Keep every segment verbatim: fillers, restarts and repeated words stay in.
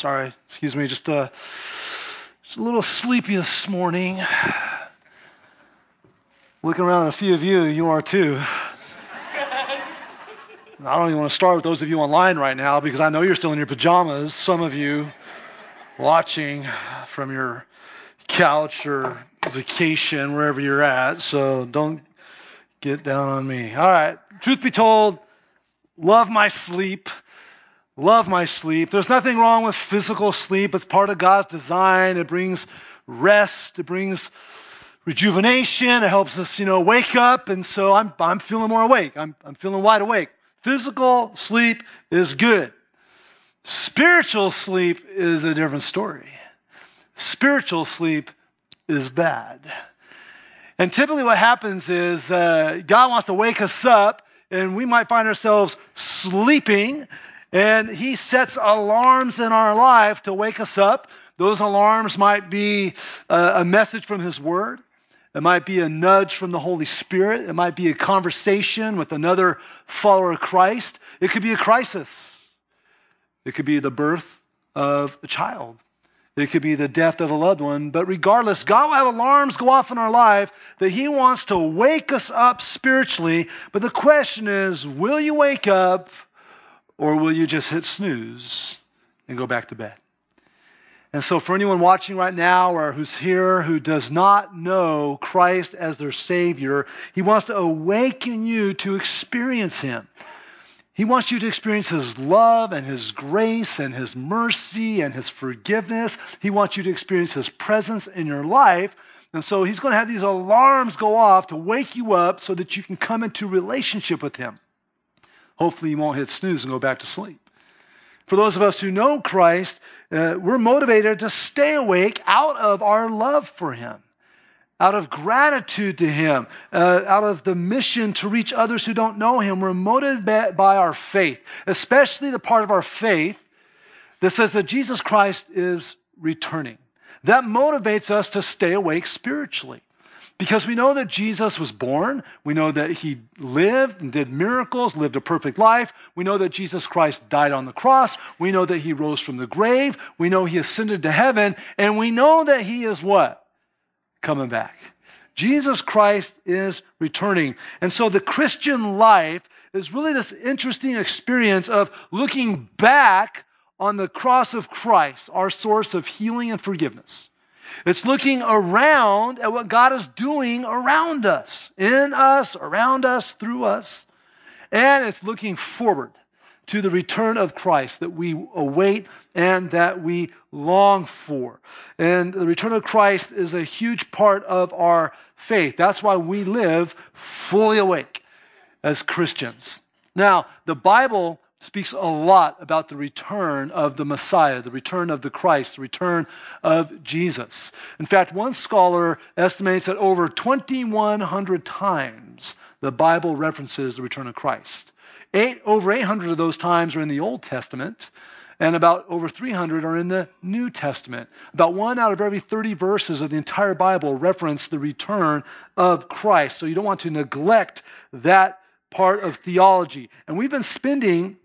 Sorry, excuse me, just, uh, just a little sleepy this morning. Looking around at a few of you, you are too. I don't even want to start with those of you online right now because I know you're still in your pajamas. Some of you watching from your couch or vacation, wherever you're at. So don't get down on me. All right. Truth be told, love my sleep. Love my sleep. There's nothing wrong with physical sleep. It's part of God's design. It brings rest. It brings rejuvenation. It helps us, you know, wake up. And so I'm I'm feeling more awake. I'm I'm feeling wide awake. Physical sleep is good. Spiritual sleep is a different story. Spiritual sleep is bad. And typically what happens is uh, God wants to wake us up, and we might find ourselves sleeping, and he sets alarms in our life to wake us up. Those alarms might be uh, a message from his word. It might be a nudge from the Holy Spirit. It might be a conversation with another follower of Christ. It could be a crisis. It could be the birth of a child. It could be the death of a loved one. But regardless, God will have alarms go off in our life that he wants to wake us up spiritually. But the question is, will you wake up or will you just hit snooze and go back to bed? And so for anyone watching right now or who's here who does not know Christ as their Savior, he wants to awaken you to experience him. He wants you to experience his love and his grace and his mercy and his forgiveness. He wants you to experience his presence in your life. And so he's going to have these alarms go off to wake you up so that you can come into relationship with him. Hopefully you won't hit snooze and go back to sleep. For those of us who know Christ, uh, we're motivated to stay awake out of our love for him, out of gratitude to him, uh, out of the mission to reach others who don't know him. We're motivated by our faith, especially the part of our faith that says that Jesus Christ is returning. That motivates us to stay awake spiritually. Because we know that Jesus was born. We know that he lived and did miracles, lived a perfect life. We know that Jesus Christ died on the cross. We know that he rose from the grave. We know he ascended to heaven. And we know that he is what? Coming back. Jesus Christ is returning. And so the Christian life is really this interesting experience of looking back on the cross of Christ, our source of healing and forgiveness. It's looking around at what God is doing around us, in us, around us, through us. And it's looking forward to the return of Christ that we await and that we long for. And the return of Christ is a huge part of our faith. That's why we live fully awake as Christians. Now, the Bible speaks a lot about the return of the Messiah, the return of the Christ, the return of Jesus. In fact, one scholar estimates that over twenty-one hundred times the Bible references the return of Christ. Eight, over eight hundred of those times are in the Old Testament, and about over three hundred are in the New Testament. About one out of every thirty verses of the entire Bible reference the return of Christ. So you don't want to neglect that part of theology. And we've been spending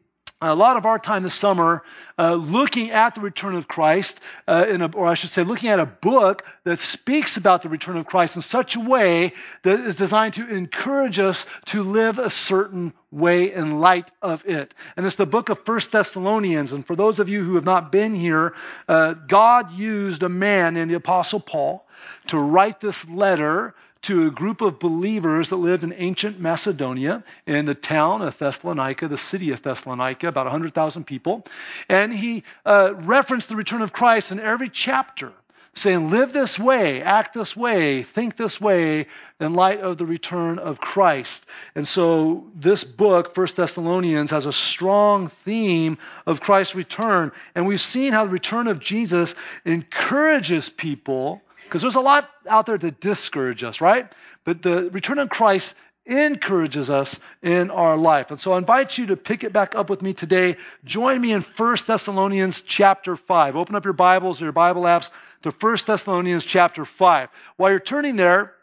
a lot of our time this summer uh, looking at the return of Christ, uh, in a, or I should say looking at a book that speaks about the return of Christ in such a way that is designed to encourage us to live a certain way in light of it. And it's the book of First Thessalonians. And for those of you who have not been here, uh, God used a man named the Apostle Paul to write this letter to a group of believers that lived in ancient Macedonia in the town of Thessalonica, the city of Thessalonica, about one hundred thousand people. And he uh, referenced the return of Christ in every chapter, saying, live this way, act this way, think this way in light of the return of Christ. And so this book, First Thessalonians, has a strong theme of Christ's return. And we've seen how the return of Jesus encourages people, because there's a lot out there to discourage us, right? But the return of Christ encourages us in our life. And so I invite you to pick it back up with me today. Join me in First Thessalonians chapter five. Open up your Bibles or your Bible apps to First Thessalonians chapter five. While you're turning there,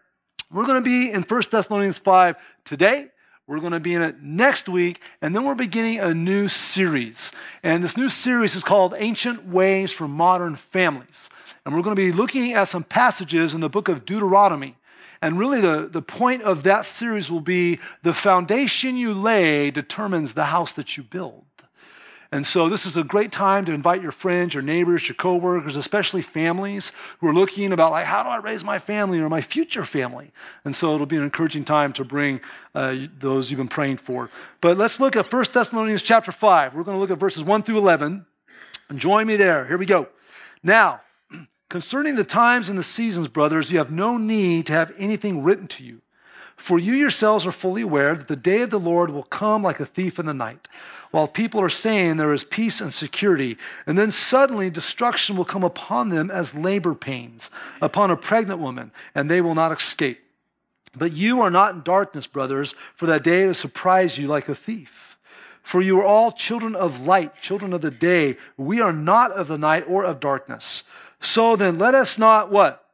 we're going to be in First Thessalonians five today. We're going to be in it next week, and then we're beginning a new series. And this new series is called Ancient Ways for Modern Families. And we're going to be looking at some passages in the book of Deuteronomy. And really the, the point of that series will be the foundation you lay determines the house that you build. And so this is a great time to invite your friends, your neighbors, your coworkers, especially families who are looking about like, how do I raise my family or my future family? And so it'll be an encouraging time to bring uh, those you've been praying for. But let's look at First Thessalonians chapter five. We're going to look at verses one through eleven. And join me there. Here we go. Now, concerning the times and the seasons, brothers, you have no need to have anything written to you. For you yourselves are fully aware that the day of the Lord will come like a thief in the night, while people are saying there is peace and security, and then suddenly destruction will come upon them as labor pains, upon a pregnant woman, and they will not escape. But you are not in darkness, brothers, for that day to surprise you like a thief. For you are all children of light, children of the day. We are not of the night or of darkness. So then let us not, what?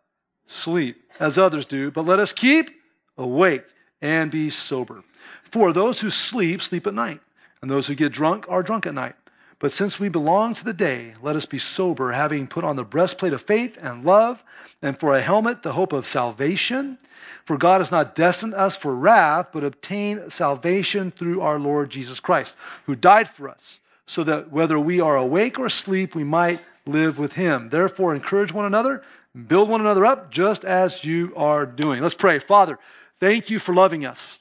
Sleep, as others do, but let us keep awake and be sober. For those who sleep, sleep at night, and those who get drunk are drunk at night. But since we belong to the day, let us be sober, having put on the breastplate of faith and love, and for a helmet, the hope of salvation. For God has not destined us for wrath, but obtained salvation through our Lord Jesus Christ, who died for us, so that whether we are awake or asleep, we might live with him. Therefore, encourage one another, and build one another up, just as you are doing. Let's pray. Father, thank you for loving us.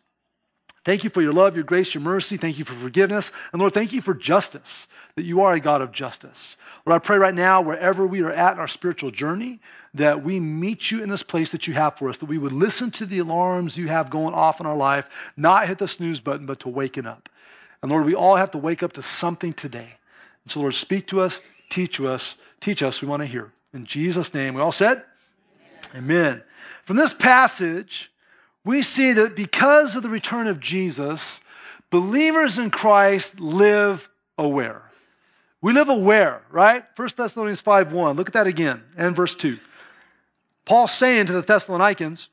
Thank you for your love, your grace, your mercy. Thank you for forgiveness. And Lord, thank you for justice, that you are a God of justice. Lord, I pray right now, wherever we are at in our spiritual journey, that we meet you in this place that you have for us, that we would listen to the alarms you have going off in our life, not hit the snooze button, but to waken up. And Lord, we all have to wake up to something today. And so Lord, speak to us, teach us, teach us, we want to hear. In Jesus' name, we all said? Amen. Amen. From this passage, we see that because of the return of Jesus, believers in Christ live aware. We live aware, right? First Thessalonians five one. Look at that again, and verse two. Paul's saying to the Thessalonians,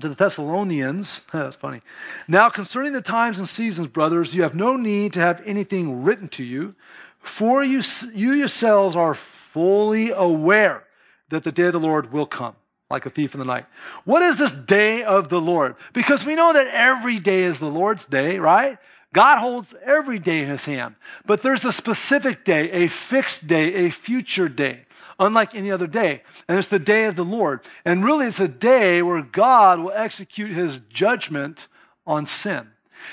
to the Thessalonians, that's funny. Now concerning the times and seasons, brothers, you have no need to have anything written to you, for you, you yourselves are fully aware that the day of the Lord will come like a thief in the night. What is this day of the Lord? Because we know that every day is the Lord's day, right? God holds every day in his hand. But there's a specific day, a fixed day, a future day, unlike any other day. And it's the day of the Lord. And really it's a day where God will execute his judgment on sin.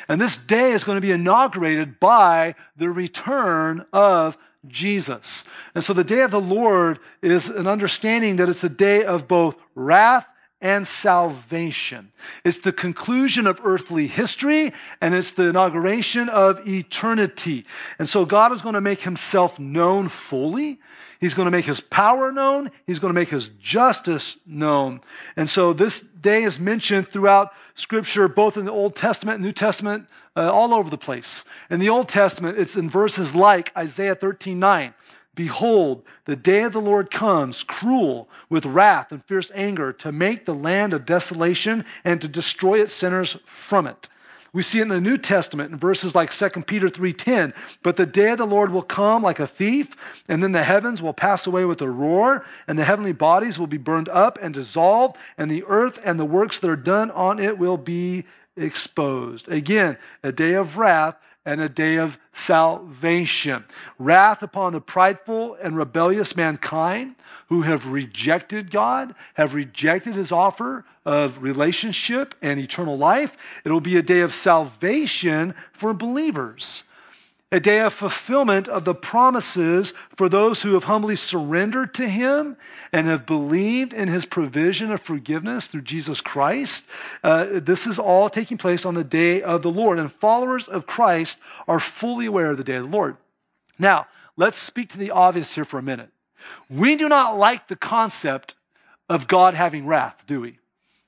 And this day is going to be inaugurated by the return of Jesus. And so the day of the Lord is an understanding that it's a day of both wrath and salvation. It's the conclusion of earthly history, and it's the inauguration of eternity. And so God is going to make himself known fully. He's going to make his power known. He's going to make his justice known. And so this day is mentioned throughout Scripture, both in the Old Testament and New Testament, uh, all over the place. In the Old Testament, it's in verses like Isaiah thirteen nine. Behold, the day of the Lord comes, cruel, with wrath and fierce anger, to make the land a desolation and to destroy its sinners from it. We see it in the New Testament in verses like Second Peter three ten. But the day of the Lord will come like a thief, and then the heavens will pass away with a roar, and the heavenly bodies will be burned up and dissolved, and the earth and the works that are done on it will be exposed. Again, a day of wrath and a day of salvation. Wrath upon the prideful and rebellious mankind who have rejected God, have rejected his offer of relationship and eternal life. It will be a day of salvation for believers, a day of fulfillment of the promises for those who have humbly surrendered to him and have believed in his provision of forgiveness through Jesus Christ. Uh, this is all taking place on the day of the Lord, and followers of Christ are fully aware of the day of the Lord. Now, let's speak to the obvious here for a minute. We do not like the concept of God having wrath, do we?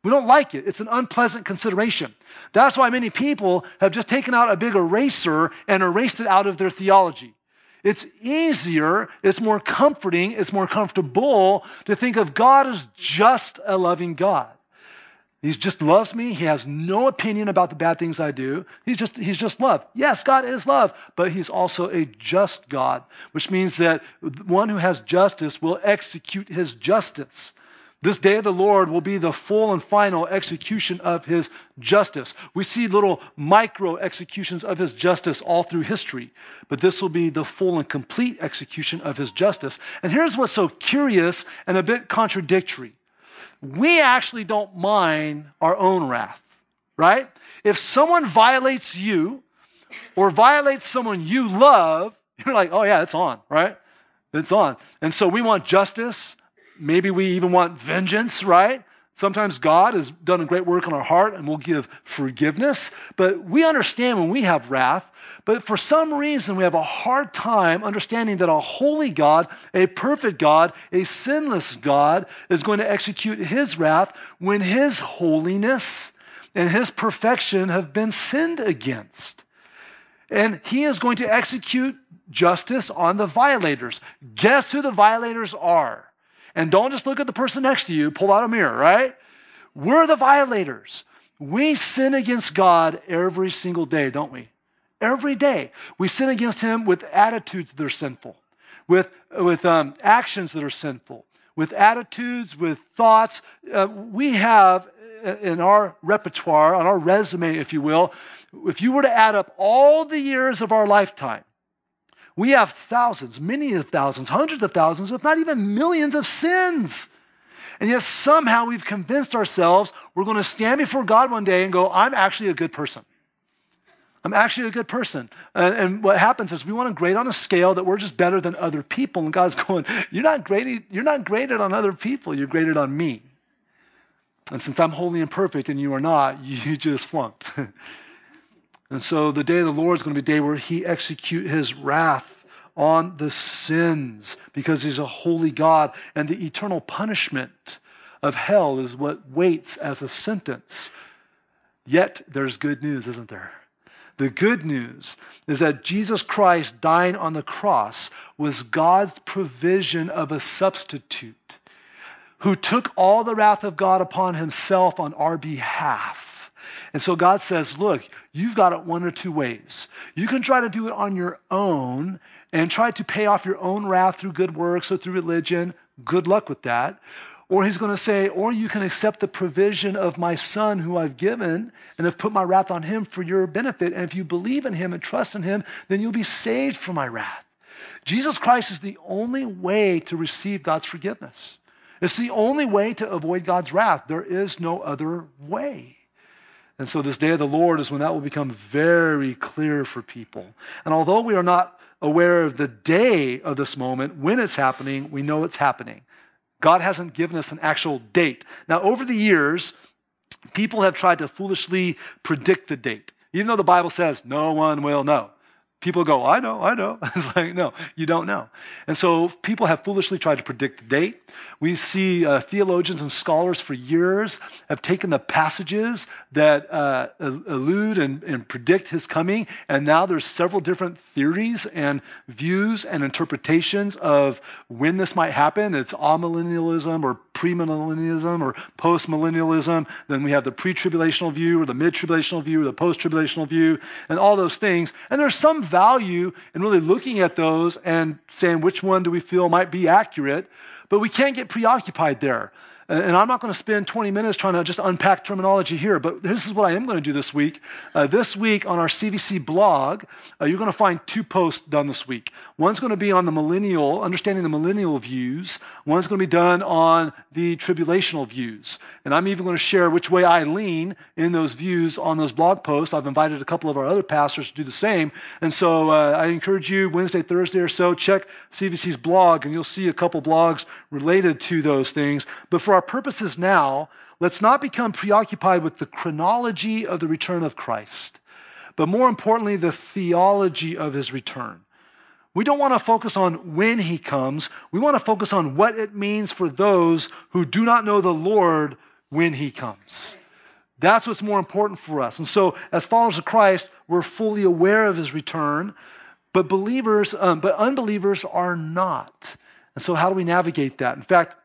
We don't like it. It's an unpleasant consideration. That's why many people have just taken out a big eraser and erased it out of their theology. It's easier, it's more comforting, it's more comfortable to think of God as just a loving God. He just loves me. He has no opinion about the bad things I do. He's just, he's just love. Yes, God is love, but he's also a just God, which means that one who has justice will execute his justice. This day of the Lord will be the full and final execution of his justice. We see little micro executions of his justice all through history, but this will be the full and complete execution of his justice. And here's what's so curious and a bit contradictory. We actually don't mind our own wrath, right? If someone violates you or violates someone you love, you're like, oh yeah, it's on, right? It's on. And so we want justice. Maybe we even want vengeance, right? Sometimes God has done a great work in our heart and will give forgiveness. But we understand when we have wrath. But for some reason, we have a hard time understanding that a holy God, a perfect God, a sinless God is going to execute his wrath when his holiness and his perfection have been sinned against. And he is going to execute justice on the violators. Guess who the violators are? And don't just look at the person next to you, pull out a mirror, right? We're the violators. We sin against God every single day, don't we? Every day. We sin against him with attitudes that are sinful, with, with um, actions that are sinful, with attitudes, with thoughts. Uh, we have in our repertoire, on our resume, if you will, if you were to add up all the years of our lifetime, we have thousands, many of thousands, hundreds of thousands, if not even millions of sins. And yet somehow we've convinced ourselves we're going to stand before God one day and go, I'm actually a good person. I'm actually a good person. And, and what happens is we want to grade on a scale that we're just better than other people. And God's going, you're not graded, you're not graded on other people. You're graded on me. And since I'm holy and perfect and you are not, you just flunked. And so the day of the Lord is going to be a day where he execute his wrath on the sins because he's a holy God. And the eternal punishment of hell is what waits as a sentence. Yet there's good news, isn't there? The good news is that Jesus Christ dying on the cross was God's provision of a substitute who took all the wrath of God upon himself on our behalf. And so God says, look, you've got it one or two ways. You can try to do it on your own and try to pay off your own wrath through good works or through religion. Good luck with that. Or he's going to say, or you can accept the provision of my son who I've given and have put my wrath on him for your benefit. And if you believe in him and trust in him, then you'll be saved from my wrath. Jesus Christ is the only way to receive God's forgiveness. It's the only way to avoid God's wrath. There is no other way. And so this day of the Lord is when that will become very clear for people. And although we are not aware of the day of this moment, when it's happening, we know it's happening. God hasn't given us an actual date. Now, over the years, people have tried to foolishly predict the date. Even though the Bible says, no one will know. People go, I know, I know. It's like, no, you don't know. And so people have foolishly tried to predict the date. We see uh, theologians and scholars for years have taken the passages that uh, allude and, and predict his coming. And now there's several different theories and views and interpretations of when this might happen. It's amillennialism or premillennialism or postmillennialism. Then we have the pre-tribulational view or the mid-tribulational view or the post-tribulational view and all those things. And there's some value in really looking at those and saying which one do we feel might be accurate, but we can't get preoccupied there. And I'm not going to spend twenty minutes trying to just unpack terminology here, but this is what I am going to do this week. Uh, this week on our C V C blog, uh, you're going to find two posts done this week. One's going to be on the millennial, understanding the millennial views. One's going to be done on the tribulational views. And I'm even going to share which way I lean in those views on those blog posts. I've invited a couple of our other pastors to do the same. And so uh, I encourage you Wednesday, Thursday or so, check C V C's blog, and you'll see a couple blogs related to those things. But for our purposes now, let's not become preoccupied with the chronology of the return of Christ, but more importantly, the theology of his return. We don't want to focus on when he comes. We want to focus on what it means for those who do not know the Lord when he comes. That's what's more important for us. And so as followers of Christ, we're fully aware of his return, but believers, um, but unbelievers are not. And so how do we navigate that? In fact,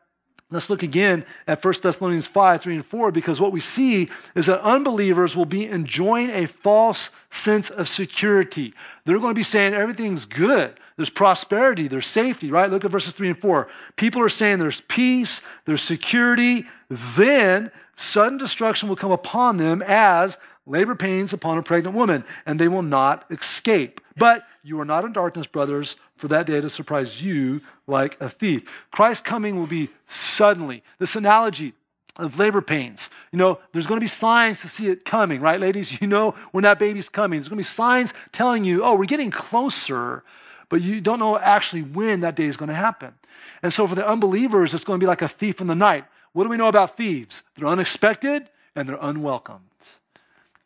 Let's look again at First Thessalonians five, three and four, because what we see is that unbelievers will be enjoying a false sense of security. They're going to be saying everything's good. There's prosperity, there's safety, right? Look at verses three and four. People are saying there's peace, there's security. Then sudden destruction will come upon them as labor pains upon a pregnant woman, and they will not escape. But you are not in darkness, brothers, for that day to surprise you like a thief. Christ's coming will be suddenly. This analogy of labor pains, you know, there's going to be signs to see it coming, right, ladies? You know when that baby's coming. There's going to be signs telling you, oh, we're getting closer, but you don't know actually when that day is going to happen. And so for the unbelievers, it's going to be like a thief in the night. What do we know about thieves? They're unexpected and they're unwelcomed.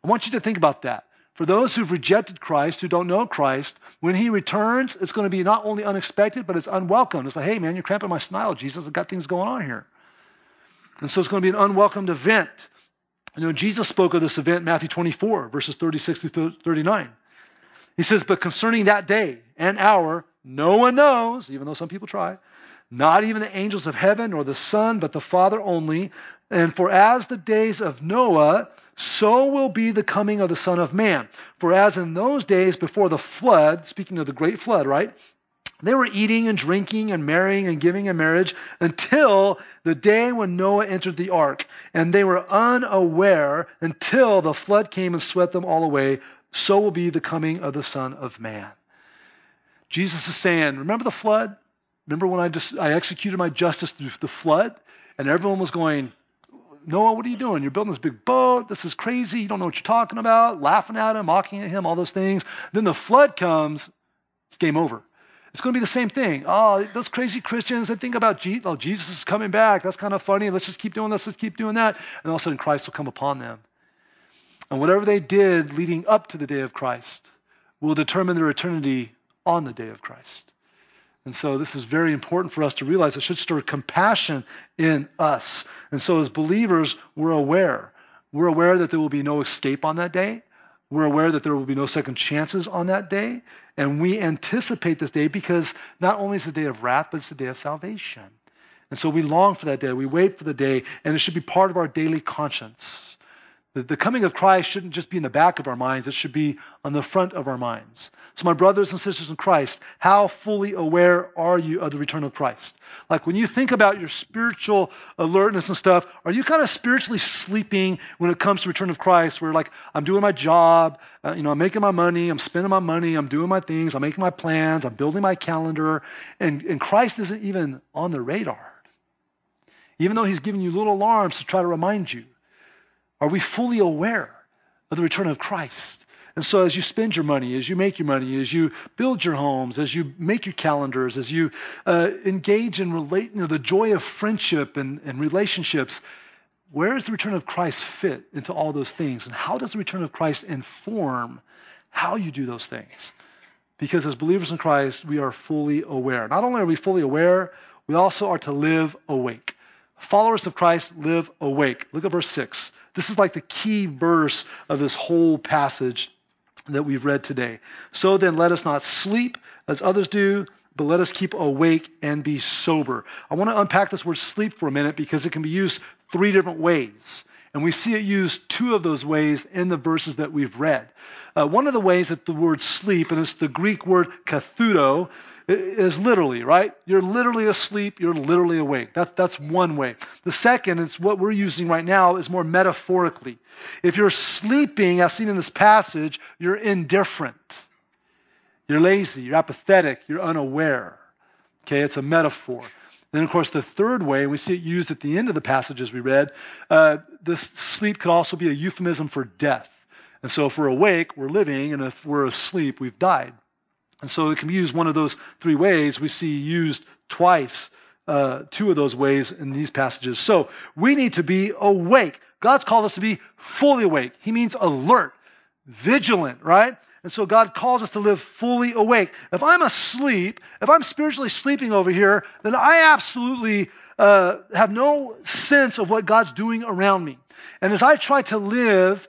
I want you to think about that. For those who've rejected Christ, who don't know Christ, when he returns, it's going to be not only unexpected, but it's unwelcome. It's like, hey, man, you're cramping my snile, Jesus. I've got things going on here. And so it's going to be an unwelcomed event. You know, Jesus spoke of this event, Matthew twenty-four, verses thirty-six through thirty-nine. He says, but concerning that day and hour, no one knows, even though some people try, not even the angels of heaven or the Son, but the Father only. And for as the days of Noah, so will be the coming of the Son of Man. For as in those days before the flood, speaking of the great flood, right? They were eating and drinking and marrying and giving in marriage until the day when Noah entered the ark. And they were unaware until the flood came and swept them all away. So will be the coming of the Son of Man. Jesus is saying, remember the flood? Remember when I just I executed my justice through the flood? And everyone was going, Noah, what are you doing? You're building this big boat. This is crazy. You don't know what you're talking about. Laughing at him, mocking at him, all those things. Then the flood comes. It's game over. It's going to be the same thing. Oh, those crazy Christians, they think about Jesus. Oh, Jesus is coming back. That's kind of funny. Let's just keep doing this. Let's keep doing that. And all of a sudden, Christ will come upon them. And whatever they did leading up to the day of Christ will determine their eternity on the day of Christ. And so this is very important for us to realize. It should stir compassion in us. And so as believers, we're aware. We're aware that there will be no escape on that day. We're aware that there will be no second chances on that day. And we anticipate this day because not only is it the day of wrath, but it's the day of salvation. And so we long for that day. We wait for the day. And it should be part of our daily conscience. The, the coming of Christ shouldn't just be in the back of our minds. It should be on the front of our minds. So my brothers and sisters in Christ, how fully aware are you of the return of Christ? Like when you think about your spiritual alertness and stuff, are you kind of spiritually sleeping when it comes to return of Christ? Where like, I'm doing my job, uh, you know, I'm making my money, I'm spending my money, I'm doing my things, I'm making my plans, I'm building my calendar, and, and Christ isn't even on the radar. Even though he's giving you little alarms to try to remind you, are we fully aware of the return of Christ? And so as you spend your money, as you make your money, as you build your homes, as you make your calendars, as you uh, engage in relate, you know, the joy of friendship and, and relationships, where does the return of Christ fit into all those things? And how does the return of Christ inform how you do those things? Because as believers in Christ, we are fully aware. Not only are we fully aware, we also are to live awake. Followers of Christ live awake. Look at verse six. This is like the key verse of this whole passage that we've read today. So then let us not sleep as others do, but let us keep awake and be sober. I want to unpack this word sleep for a minute because it can be used three different ways. And we see it used two of those ways in the verses that we've read. Uh, one of the ways that the word sleep, and it's the Greek word kathudo, is literally, right? You're literally asleep, you're literally awake. That's, that's one way. The second, it's what we're using right now, is more metaphorically. If you're sleeping, as seen in this passage, you're indifferent. You're lazy, you're apathetic, you're unaware. Okay, it's a metaphor. Then, of course, the third way, and we see it used at the end of the passages we read, uh, this sleep could also be a euphemism for death. And so if we're awake, we're living, and if we're asleep, we've died. And so it can be used one of those three ways. We see used twice, uh, two of those ways in these passages. So we need to be awake. God's called us to be fully awake. He means alert, vigilant, right? And so God calls us to live fully awake. If I'm asleep, if I'm spiritually sleeping over here, then I absolutely uh, have no sense of what God's doing around me. And as I try to live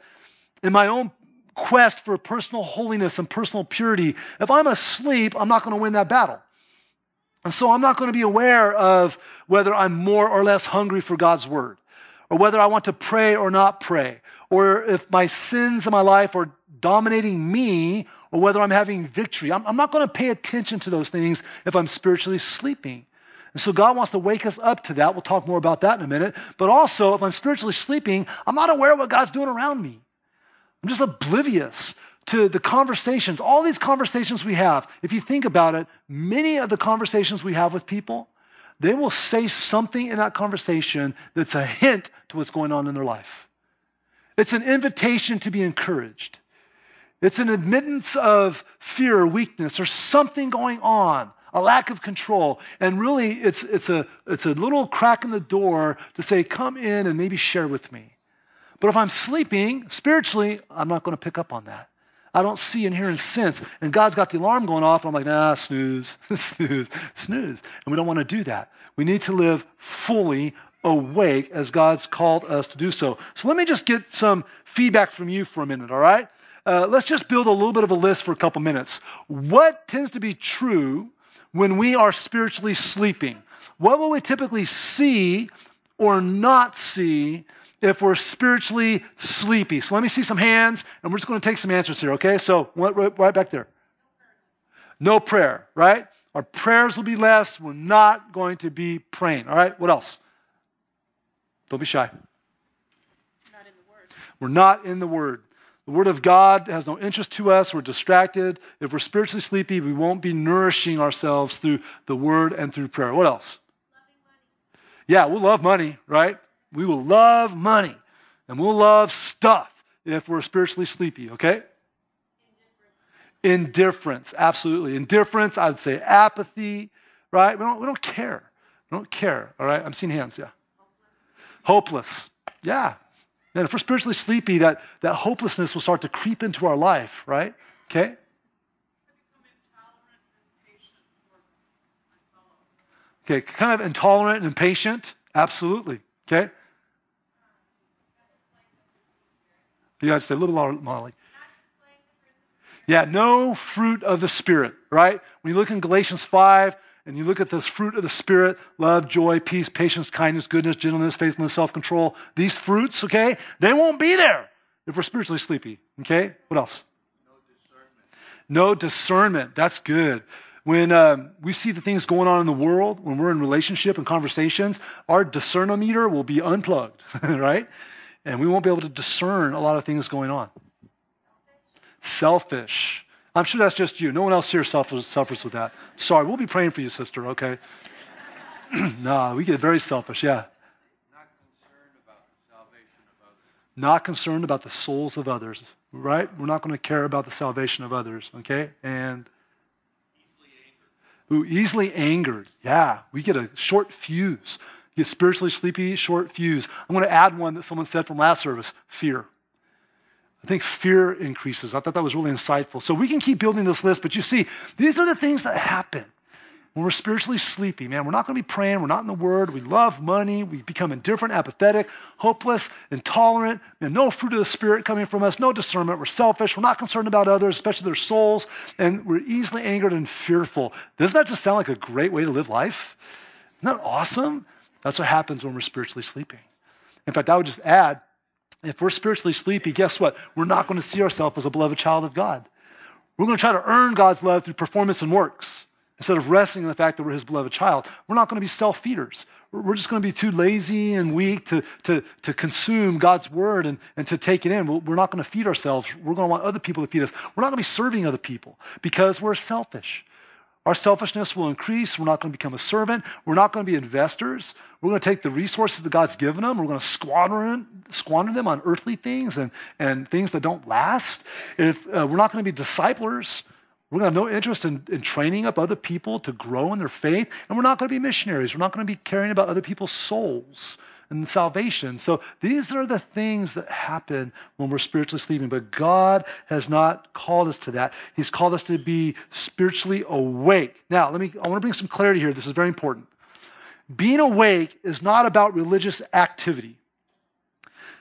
in my own quest for personal holiness and personal purity, if I'm asleep, I'm not going to win that battle. And so I'm not going to be aware of whether I'm more or less hungry for God's word, or whether I want to pray or not pray, or if my sins in my life are dominating me, or whether I'm having victory. I'm, I'm not going to pay attention to those things if I'm spiritually sleeping. And so God wants to wake us up to that. We'll talk more about that in a minute. But also, if I'm spiritually sleeping, I'm not aware of what God's doing around me. I'm just oblivious to the conversations, all these conversations we have. If you think about it, many of the conversations we have with people, they will say something in that conversation that's a hint to what's going on in their life. It's an invitation to be encouraged. It's an admittance of fear or weakness or something going on, a lack of control. And really, it's, it's, a, it's a little crack in the door to say, come in and maybe share with me. But if I'm sleeping spiritually, I'm not going to pick up on that. I don't see and hear and sense. And God's got the alarm going off, and I'm like, nah, snooze, snooze, snooze. And we don't want to do that. We need to live fully awake as God's called us to do so. So let me just get some feedback from you for a minute, all right? Uh, let's just build a little bit of a list for a couple minutes. What tends to be true when we are spiritually sleeping? What will we typically see or not see if we're spiritually sleepy? So let me see some hands, and we're just going to take some answers here, okay? So right back there. No prayer, right? Our prayers will be less. We're not going to be praying, all right? What else? Don't be shy. Not in the Word. We're not in the Word. The Word of God has no interest to us. We're distracted. If we're spiritually sleepy, we won't be nourishing ourselves through the Word and through prayer. What else? Loving money. Yeah, we'll love money, right? We will love money, and we'll love stuff if we're spiritually sleepy, okay? Indifference, Indifference absolutely. Indifference, I would say apathy, right? We don't, we don't care. We don't care, all right? I'm seeing hands, yeah. Hopeless, Hopeless. Yeah. And if we're spiritually sleepy, that, that hopelessness will start to creep into our life, right? Okay? Okay, kind of intolerant and impatient, absolutely. Okay? You guys say a little louder, Molly. Yeah, no fruit of the Spirit, right? When you look in Galatians five and you look at this fruit of the Spirit, love, joy, peace, patience, kindness, goodness, gentleness, faithfulness, self-control, these fruits, okay, they won't be there if we're spiritually sleepy, okay? What else? No discernment. No discernment. That's good. When um, we see the things going on in the world, when we're in relationship and conversations, our discernometer will be unplugged, right? And we won't be able to discern a lot of things going on. Selfish. Selfish. I'm sure that's just you. No one else here suffers, suffers with that. Sorry, we'll be praying for you, sister, okay? No, we get very selfish, yeah. Not concerned about the salvation of others. Not concerned about the souls of others, right? We're not going to care about the salvation of others, okay? And Who easily angered. Yeah, we get a short fuse. You get spiritually sleepy, short fuse. I'm going to add one that someone said from last service, fear. I think fear increases. I thought that was really insightful. So we can keep building this list, but you see, these are the things that happen when we're spiritually sleepy, man. We're not going to be praying. We're not in the Word. We love money. We become indifferent, apathetic, hopeless, intolerant. Man, no fruit of the Spirit coming from us, no discernment. We're selfish. We're not concerned about others, especially their souls. And we're easily angered and fearful. Doesn't that just sound like a great way to live life? Isn't that awesome? That's what happens when we're spiritually sleeping. In fact, I would just add, if we're spiritually sleepy, guess what? We're not going to see ourselves as a beloved child of God. We're going to try to earn God's love through performance and works, instead of resting in the fact that we're his beloved child. We're not going to be self-feeders. We're just going to be too lazy and weak to, to, to consume God's word and, and to take it in. We're not going to feed ourselves. We're going to want other people to feed us. We're not going to be serving other people because we're selfish. Our selfishness will increase. We're not going to become a servant. We're not going to be investors. We're going to take the resources that God's given them. We're going to squander, squander them on earthly things and, and things that don't last. If uh, we're not going to be disciplers. We're going to have no interest in, in training up other people to grow in their faith. And we're not going to be missionaries. We're not going to be caring about other people's souls and salvation. So these are the things that happen when we're spiritually sleeping. But God has not called us to that. He's called us to be spiritually awake. Now, let me. I want to bring some clarity here. This is very important. Being awake is not about religious activity.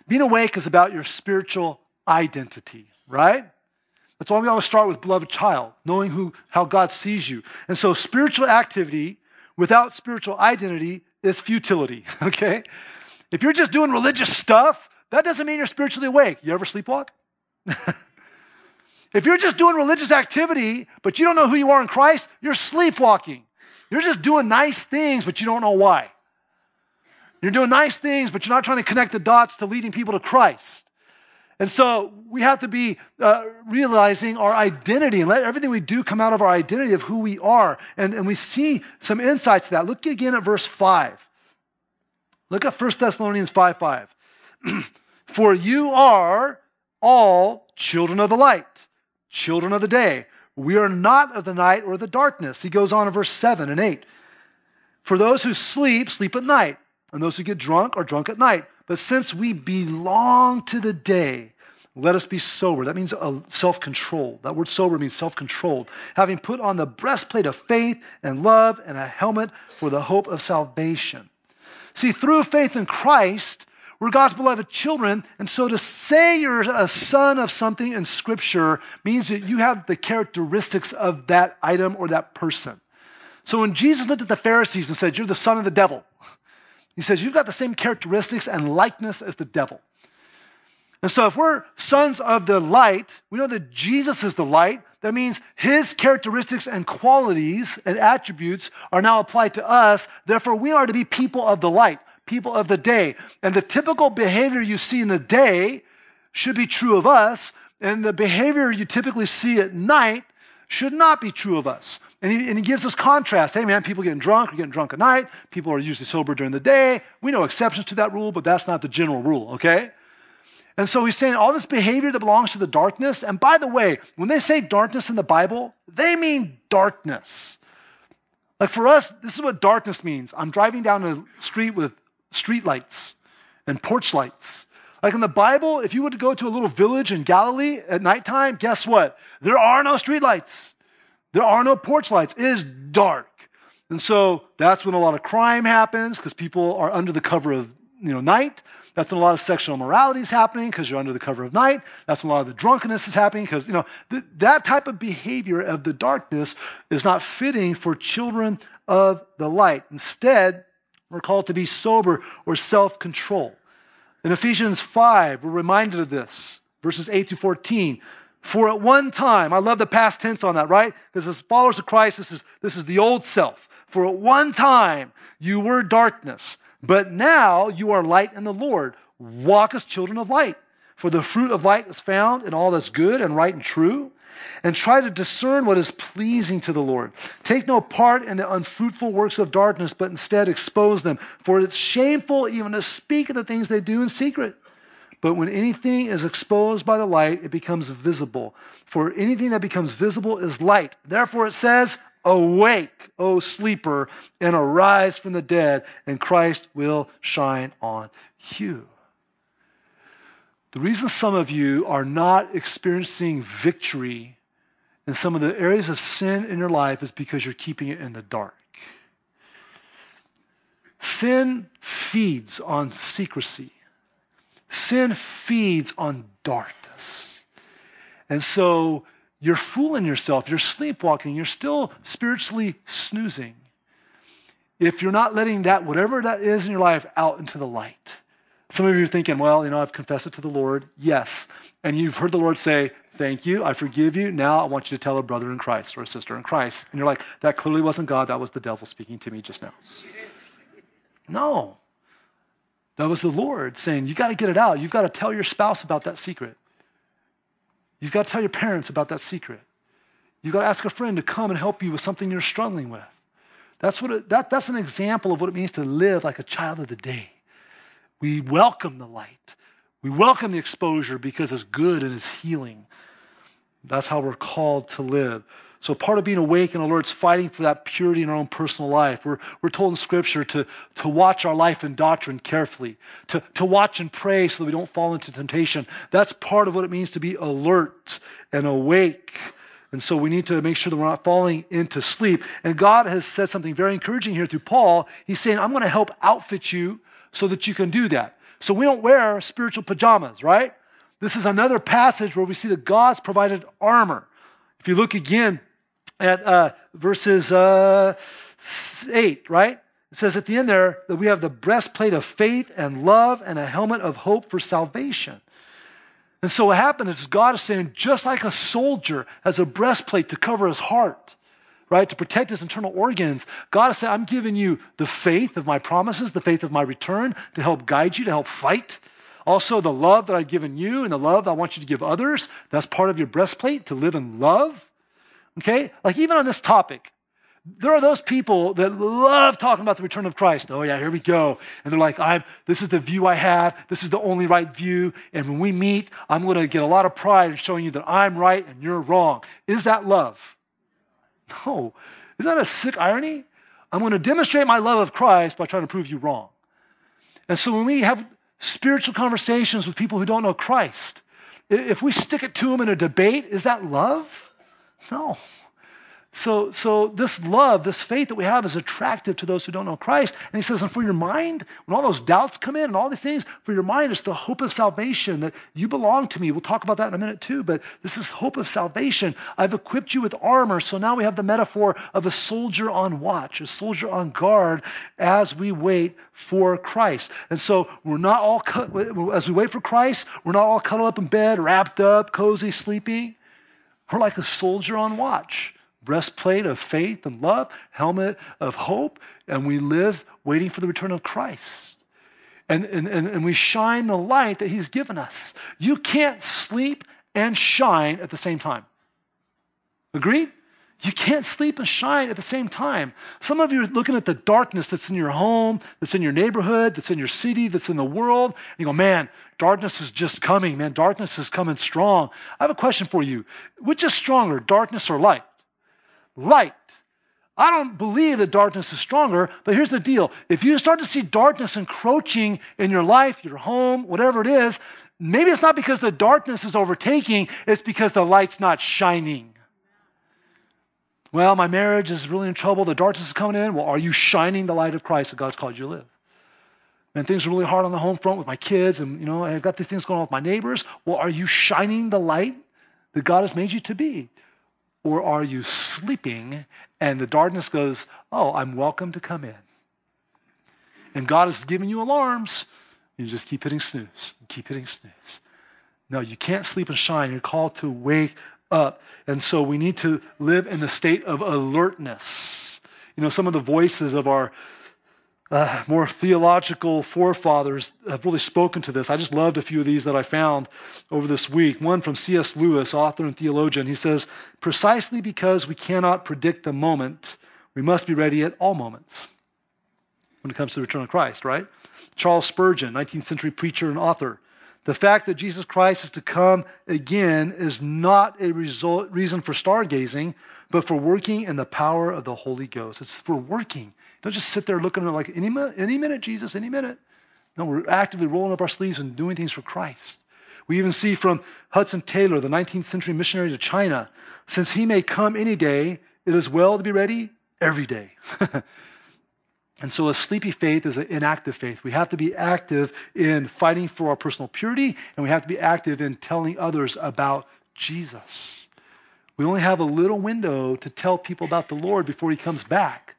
Being awake is about your spiritual identity, right? That's why we always start with beloved child, knowing who, how God sees you. And so spiritual activity without spiritual identity is futility, okay? If you're just doing religious stuff, that doesn't mean you're spiritually awake. You ever sleepwalk? If you're just doing religious activity, but you don't know who you are in Christ, you're sleepwalking. You're just doing nice things, but you don't know why. You're doing nice things, but you're not trying to connect the dots to leading people to Christ. And so we have to be uh, realizing our identity and let everything we do come out of our identity of who we are. And, and we see some insights to that. Look again at verse five. Look at First Thessalonians five five. For you are all children of the light, children of the day. We are not of the night or the darkness. He goes on in verse seven and eight. For those who sleep, sleep at night, and those who get drunk are drunk at night. But since we belong to the day, let us be sober. That means self-controlled. That word sober means self-controlled. Having put on the breastplate of faith and love and a helmet for the hope of salvation. See, through faith in Christ, we're God's beloved children, and so to say you're a son of something in Scripture means that you have the characteristics of that item or that person. So when Jesus looked at the Pharisees and said, you're the son of the devil, he says, you've got the same characteristics and likeness as the devil. And so if we're sons of the light, we know that Jesus is the light. That means his characteristics and qualities and attributes are now applied to us. Therefore, we are to be people of the light, people of the day. And the typical behavior you see in the day should be true of us, and the behavior you typically see at night should not be true of us. And he, and he gives us contrast. Hey, man, people getting drunk are getting drunk at night. People are usually sober during the day. We know exceptions to that rule, but that's not the general rule, okay? And so he's saying all this behavior that belongs to the darkness. And by the way, when they say darkness in the Bible, they mean darkness. Like for us, this is what darkness means. I'm driving down a street with street lights and porch lights. Like in the Bible, if you were to go to a little village in Galilee at nighttime, guess what? There are no street lights. There are no porch lights. It is dark. And so that's when a lot of crime happens because people are under the cover of you know, night. That's when a lot of sexual immorality is happening because you're under the cover of night. That's when a lot of the drunkenness is happening because, you know, th- that type of behavior of the darkness is not fitting for children of the light. Instead, we're called to be sober or self-control. In Ephesians five, we're reminded of this, verses eight through fourteen. For at one time, I love the past tense on that, right? Because as followers of Christ, this is, this is the old self. For at one time, you were darkness. But now you are light in the Lord. Walk as children of light. For the fruit of light is found in all that's good and right and true. And try to discern what is pleasing to the Lord. Take no part in the unfruitful works of darkness, but instead expose them. For it's shameful even to speak of the things they do in secret. But when anything is exposed by the light, it becomes visible. For anything that becomes visible is light. Therefore it says, awake, O sleeper, and arise from the dead, and Christ will shine on you. The reason some of you are not experiencing victory in some of the areas of sin in your life is because you're keeping it in the dark. Sin feeds on secrecy. Sin feeds on darkness. And so you're fooling yourself. You're sleepwalking. You're still spiritually snoozing if you're not letting that, whatever that is in your life, out into the light. Some of you are thinking, well, you know, I've confessed it to the Lord. Yes. And you've heard the Lord say, thank you. I forgive you. Now I want you to tell a brother in Christ or a sister in Christ. And you're like, that clearly wasn't God. That was the devil speaking to me just now. No. That was the Lord saying, you got to get it out. You've got to tell your spouse about that secret. You've got to tell your parents about that secret. You've got to ask a friend to come and help you with something you're struggling with. That's what it, that, that's an example of what it means to live like a child of the day. We welcome the light. We welcome the exposure because it's good and it's healing. That's how we're called to live. So part of being awake and alert is fighting for that purity in our own personal life. We're, we're told in Scripture to, to watch our life and doctrine carefully, to, to watch and pray so that we don't fall into temptation. That's part of what it means to be alert and awake. And so we need to make sure that we're not falling into sleep. And God has said something very encouraging here through Paul. He's saying, I'm going to help outfit you so that you can do that. So we don't wear spiritual pajamas, right? This is another passage where we see that God's provided armor. If you look again at uh, verses uh, eight, right? It says at the end there that we have the breastplate of faith and love and a helmet of hope for salvation. And so what happened is God is saying, just like a soldier has a breastplate to cover his heart, right, to protect his internal organs, God is saying, I'm giving you the faith of my promises, the faith of my return to help guide you, to help fight. Also, the love that I've given you and the love that I want you to give others, that's part of your breastplate, to live in love. Okay? Like even on this topic, there are those people that love talking about the return of Christ. Oh yeah, here we go. And they're like, I'm, this is the view I have. This is the only right view. And when we meet, I'm going to get a lot of pride in showing you that I'm right and you're wrong. Is that love? No. Isn't that a sick irony? I'm going to demonstrate my love of Christ by trying to prove you wrong. And so when we have spiritual conversations with people who don't know Christ, if we stick it to them in a debate, is that love? No. So, so this love, this faith that we have is attractive to those who don't know Christ. And he says, and for your mind, when all those doubts come in and all these things, for your mind, it's the hope of salvation that you belong to me. We'll talk about that in a minute too, but this is hope of salvation. I've equipped you with armor. So now we have the metaphor of a soldier on watch, a soldier on guard as we wait for Christ. And so we're not all, cu- as we wait for Christ, we're not all cuddled up in bed, wrapped up, cozy, sleepy. We're like a soldier on watch. Breastplate of faith and love, helmet of hope, and we live waiting for the return of Christ. And, and, and, and we shine the light that he's given us. You can't sleep and shine at the same time. Agreed? You can't sleep and shine at the same time. Some of you are looking at the darkness that's in your home, that's in your neighborhood, that's in your city, that's in the world. And you go, man, darkness is just coming. Man, darkness is coming strong. I have a question for you. Which is stronger, darkness or light? Light. I don't believe that darkness is stronger, but here's the deal. If you start to see darkness encroaching in your life, your home, whatever it is, maybe it's not because the darkness is overtaking, it's because the light's not shining. Well, my marriage is really in trouble. The darkness is coming in. Well, are you shining the light of Christ that God's called you to live? And things are really hard on the home front with my kids, and you know, I've got these things going on with my neighbors. Well, are you shining the light that God has made you to be? Or are you sleeping and the darkness goes, oh, I'm welcome to come in. And God has given you alarms. You just keep hitting snooze, keep hitting snooze. No, you can't sleep and shine. You're called to wake up. And so we need to live in the state of alertness. You know, some of the voices of our uh, more theological forefathers have really spoken to this. I just loved a few of these that I found over this week. One from C S Lewis, author and theologian. He says, precisely because we cannot predict the moment, we must be ready at all moments when it comes to the return of Christ, right? Charles Spurgeon, nineteenth century preacher and author. The fact that Jesus Christ is to come again is not a result, reason for stargazing, but for working in the power of the Holy Ghost. It's for working. Don't just sit there looking at it like, any, any minute, Jesus, any minute. No, we're actively rolling up our sleeves and doing things for Christ. We even see from Hudson Taylor, the nineteenth century missionary to China, since he may come any day, it is well to be ready every day. And so a sleepy faith is an inactive faith. We have to be active in fighting for our personal purity, and we have to be active in telling others about Jesus. We only have a little window to tell people about the Lord before he comes back.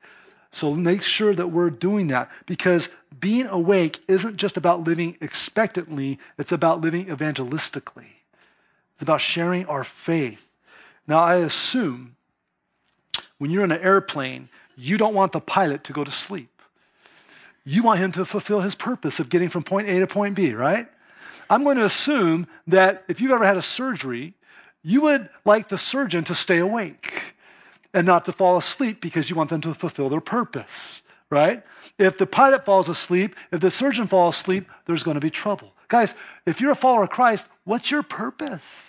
So make sure that we're doing that, because being awake isn't just about living expectantly, it's about living evangelistically. It's about sharing our faith. Now, I assume when you're in an airplane, you don't want the pilot to go to sleep. You want him to fulfill his purpose of getting from point A to point B, right? I'm going to assume that if you've ever had a surgery, you would like the surgeon to stay awake and not to fall asleep because you want them to fulfill their purpose, right? If the pilot falls asleep, if the surgeon falls asleep, there's going to be trouble. Guys, if you're a follower of Christ, what's your purpose?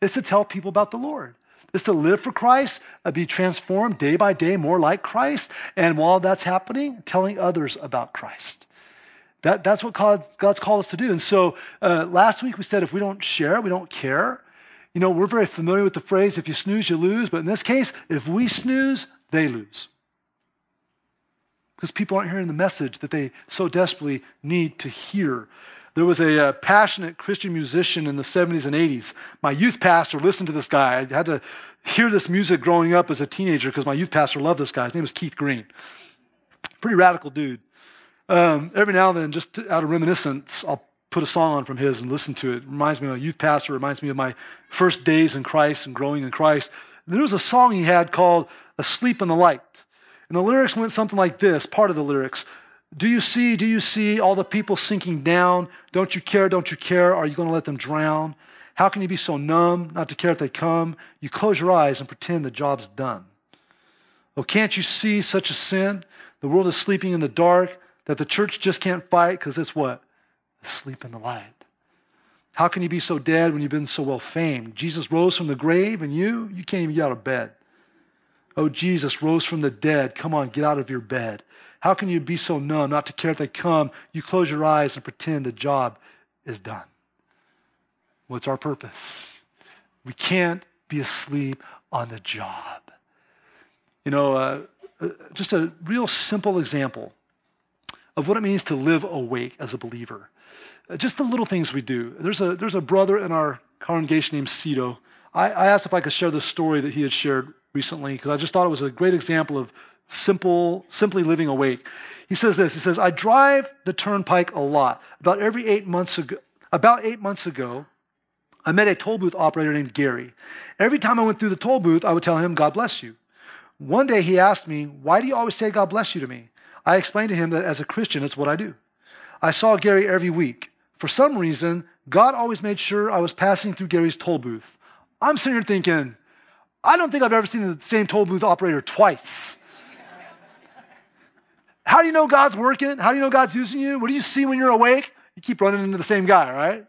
It's to tell people about the Lord. It's to live for Christ, be transformed day by day more like Christ, and while that's happening, telling others about Christ. That, that's what God, God's called us to do. And so uh, last week we said if we don't share, we don't care. You know, we're very familiar with the phrase, if you snooze, you lose. But in this case, if we snooze, they lose. Because people aren't hearing the message that they so desperately need to hear. There was a uh, passionate Christian musician in the seventies and eighties. My youth pastor listened to this guy. I had to hear this music growing up as a teenager because my youth pastor loved this guy. His name was Keith Green. Pretty radical dude. Um, every now and then, just to, out of reminiscence, I'll put a song on from his and listen to it. It reminds me of my youth pastor. It reminds me of my first days in Christ and growing in Christ. And there was a song he had called "Asleep in the Light." And the lyrics went something like this, part of the lyrics. Do you see, do you see all the people sinking down? Don't you care, don't you care? Are you going to let them drown? How can you be so numb not to care if they come? You close your eyes and pretend the job's done. Oh, can't you see such a sin? The world is sleeping in the dark that the church just can't fight because it's what? Asleep in the light. How can you be so dead when you've been so well famed? Jesus rose from the grave and you, you can't even get out of bed. Oh, Jesus rose from the dead. Come on, get out of your bed. How can you be so numb not to care if they come? You close your eyes and pretend the job is done. What's our purpose? We can't be asleep on the job. You know, uh, just a real simple example of what it means to live awake as a believer. Uh, just the little things we do. There's a, there's a brother in our congregation named Cito. I, I asked if I could share this story that he had shared recently because I just thought it was a great example of Simple, simply living awake. He says this, he says, I drive the turnpike a lot. About every eight months ago, about eight months ago, I met a toll booth operator named Gary. Every time I went through the toll booth, I would tell him, God bless you. One day he asked me, why do you always say God bless you to me? I explained to him that as a Christian, it's what I do. I saw Gary every week. For some reason, God always made sure I was passing through Gary's toll booth. I'm sitting here thinking, I don't think I've ever seen the same toll booth operator twice. How do you know God's working? How do you know God's using you? What do you see when you're awake? You keep running into the same guy, right?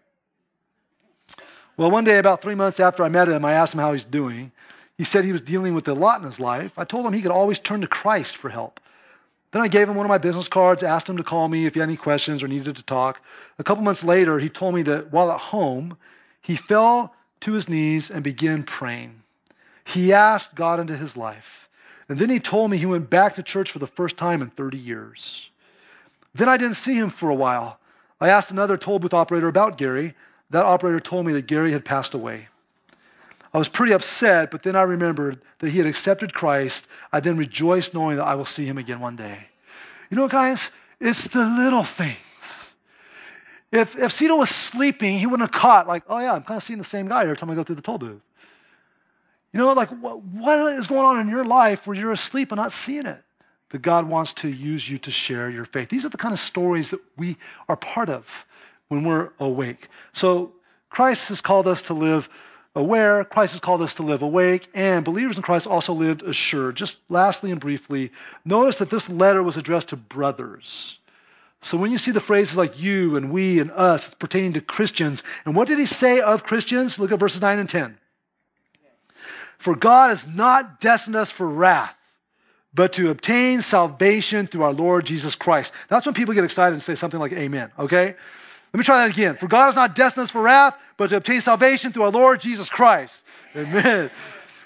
Well, one day, about three months after I met him, I asked him how he's doing. He said he was dealing with a lot in his life. I told him he could always turn to Christ for help. Then I gave him one of my business cards, asked him to call me if he had any questions or needed to talk. A couple months later, he told me that while at home, he fell to his knees and began praying. He asked God into his life. And then he told me he went back to church for the first time in thirty years. Then I didn't see him for a while. I asked another toll booth operator about Gary. That operator told me that Gary had passed away. I was pretty upset, but then I remembered that he had accepted Christ. I then rejoiced knowing that I will see him again one day. You know, guys, it's the little things. If, if Cito was sleeping, he wouldn't have caught, like, oh yeah, I'm kind of seeing the same guy every time I go through the toll booth. You know, like what, what is going on in your life where you're asleep and not seeing it? That God wants to use you to share your faith. These are the kind of stories that we are part of when we're awake. So Christ has called us to live aware. Christ has called us to live awake. And believers in Christ also lived assured. Just lastly and briefly, notice that this letter was addressed to brothers. So when you see the phrases like you and we and us, it's pertaining to Christians. And what did he say of Christians? Look at verses nine and ten. For God has not destined us for wrath, but to obtain salvation through our Lord Jesus Christ. That's when people get excited and say something like amen, okay? Let me try that again. For God has not destined us for wrath, but to obtain salvation through our Lord Jesus Christ. Amen.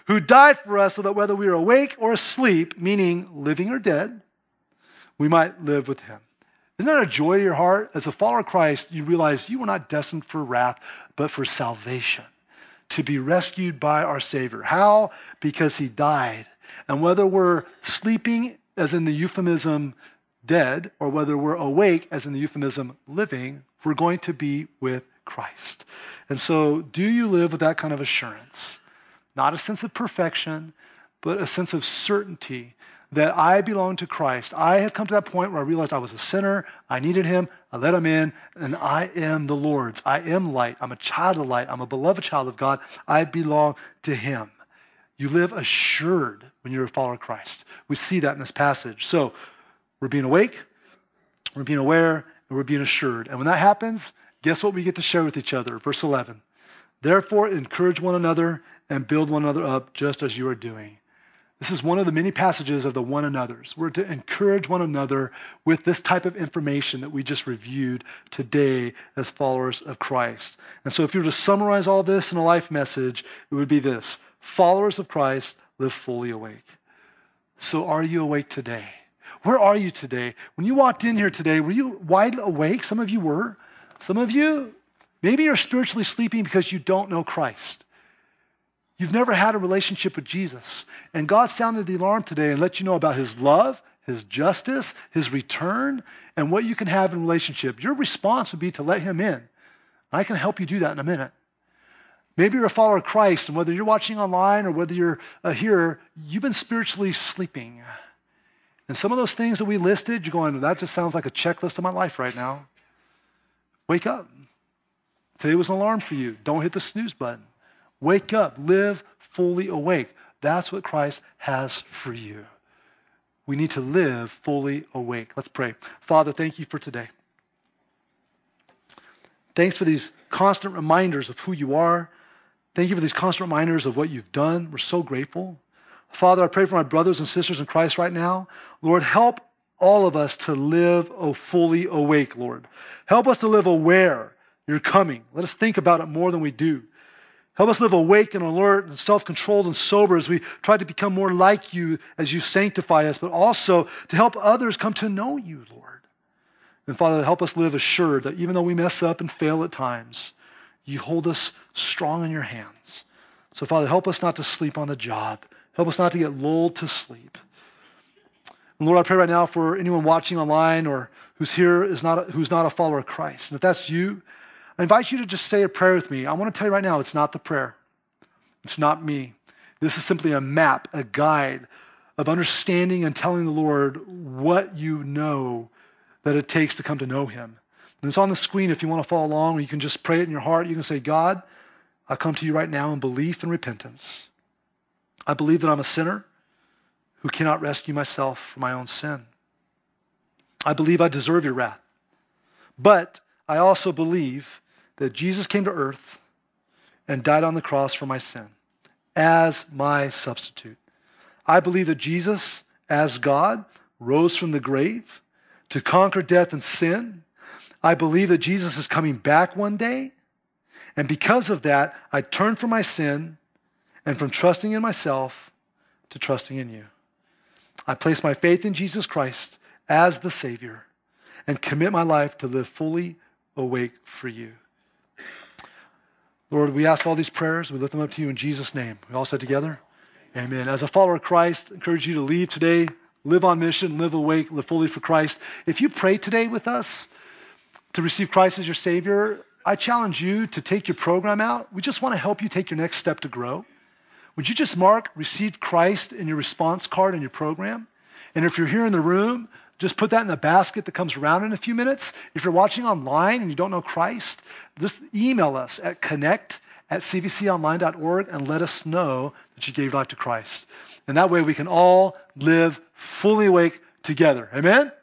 Who died for us so that whether we are awake or asleep, meaning living or dead, we might live with him. Isn't that a joy to your heart? As a follower of Christ, you realize you were not destined for wrath, but for salvation. To be rescued by our Savior. How? Because he died. And whether we're sleeping, as in the euphemism dead, or whether we're awake, as in the euphemism living, we're going to be with Christ. And so do you live with that kind of assurance? Not a sense of perfection, but a sense of certainty that I belong to Christ. I had come to that point where I realized I was a sinner. I needed him. I let him in. And I am the Lord's. I am light. I'm a child of light. I'm a beloved child of God. I belong to him. You live assured when you're a follower of Christ. We see that in this passage. So we're being awake, we're being aware, and we're being assured. And when that happens, guess what we get to share with each other? Verse eleven, therefore encourage one another and build one another up just as you are doing. This is one of the many passages of the one another's. We're to encourage one another with this type of information that we just reviewed today as followers of Christ. And so if you were to summarize all this in a life message, it would be this: followers of Christ live fully awake. So are you awake today? Where are you today? When you walked in here today, were you wide awake? Some of you were. Some of you, maybe you're spiritually sleeping because you don't know Christ. You've never had a relationship with Jesus. And God sounded the alarm today and let you know about his love, his justice, his return, and what you can have in relationship. Your response would be to let him in. I can help you do that in a minute. Maybe you're a follower of Christ, and whether you're watching online or whether you're here, you've been spiritually sleeping. And some of those things that we listed, you're going, that just sounds like a checklist of my life right now. Wake up. Today was an alarm for you. Don't hit the snooze button. Wake up. Live fully awake. That's what Christ has for you. We need to live fully awake. Let's pray. Father, thank you for today. Thanks for these constant reminders of who you are. Thank you for these constant reminders of what you've done. We're so grateful. Father, I pray for my brothers and sisters in Christ right now. Lord, help all of us to live fully awake, Lord. Help us to live aware you're coming. Let us think about it more than we do. Help us live awake and alert and self-controlled and sober as we try to become more like you as you sanctify us, but also to help others come to know you, Lord. And Father, help us live assured that even though we mess up and fail at times, you hold us strong in your hands. So Father, help us not to sleep on the job. Help us not to get lulled to sleep. And Lord, I pray right now for anyone watching online or who's here is not who's not a follower of Christ. And if that's you, I invite you to just say a prayer with me. I want to tell you right now, it's not the prayer. It's not me. This is simply a map, a guide of understanding and telling the Lord what you know that it takes to come to know him. And it's on the screen if you want to follow along, or you can just pray it in your heart. You can say, God, I come to you right now in belief and repentance. I believe that I'm a sinner who cannot rescue myself from my own sin. I believe I deserve your wrath. But I also believe that Jesus came to earth and died on the cross for my sin as my substitute. I believe that Jesus, as God, rose from the grave to conquer death and sin. I believe that Jesus is coming back one day. And because of that, I turn from my sin and from trusting in myself to trusting in you. I place my faith in Jesus Christ as the Savior and commit my life to live fully awake for you. Lord, we ask all these prayers. We lift them up to you in Jesus' name. We all said together, amen. As a follower of Christ, I encourage you to leave today, live on mission, live awake, live fully for Christ. If you pray today with us to receive Christ as your Savior, I challenge you to take your program out. We just want to help you take your next step to grow. Would you just mark Receive Christ in your response card in your program? And if you're here in the room, just put that in the basket that comes around in a few minutes. If you're watching online and you don't know Christ, just email us at connect at c v c online dot org and let us know that you gave life to Christ. And that way we can all live fully awake together. Amen?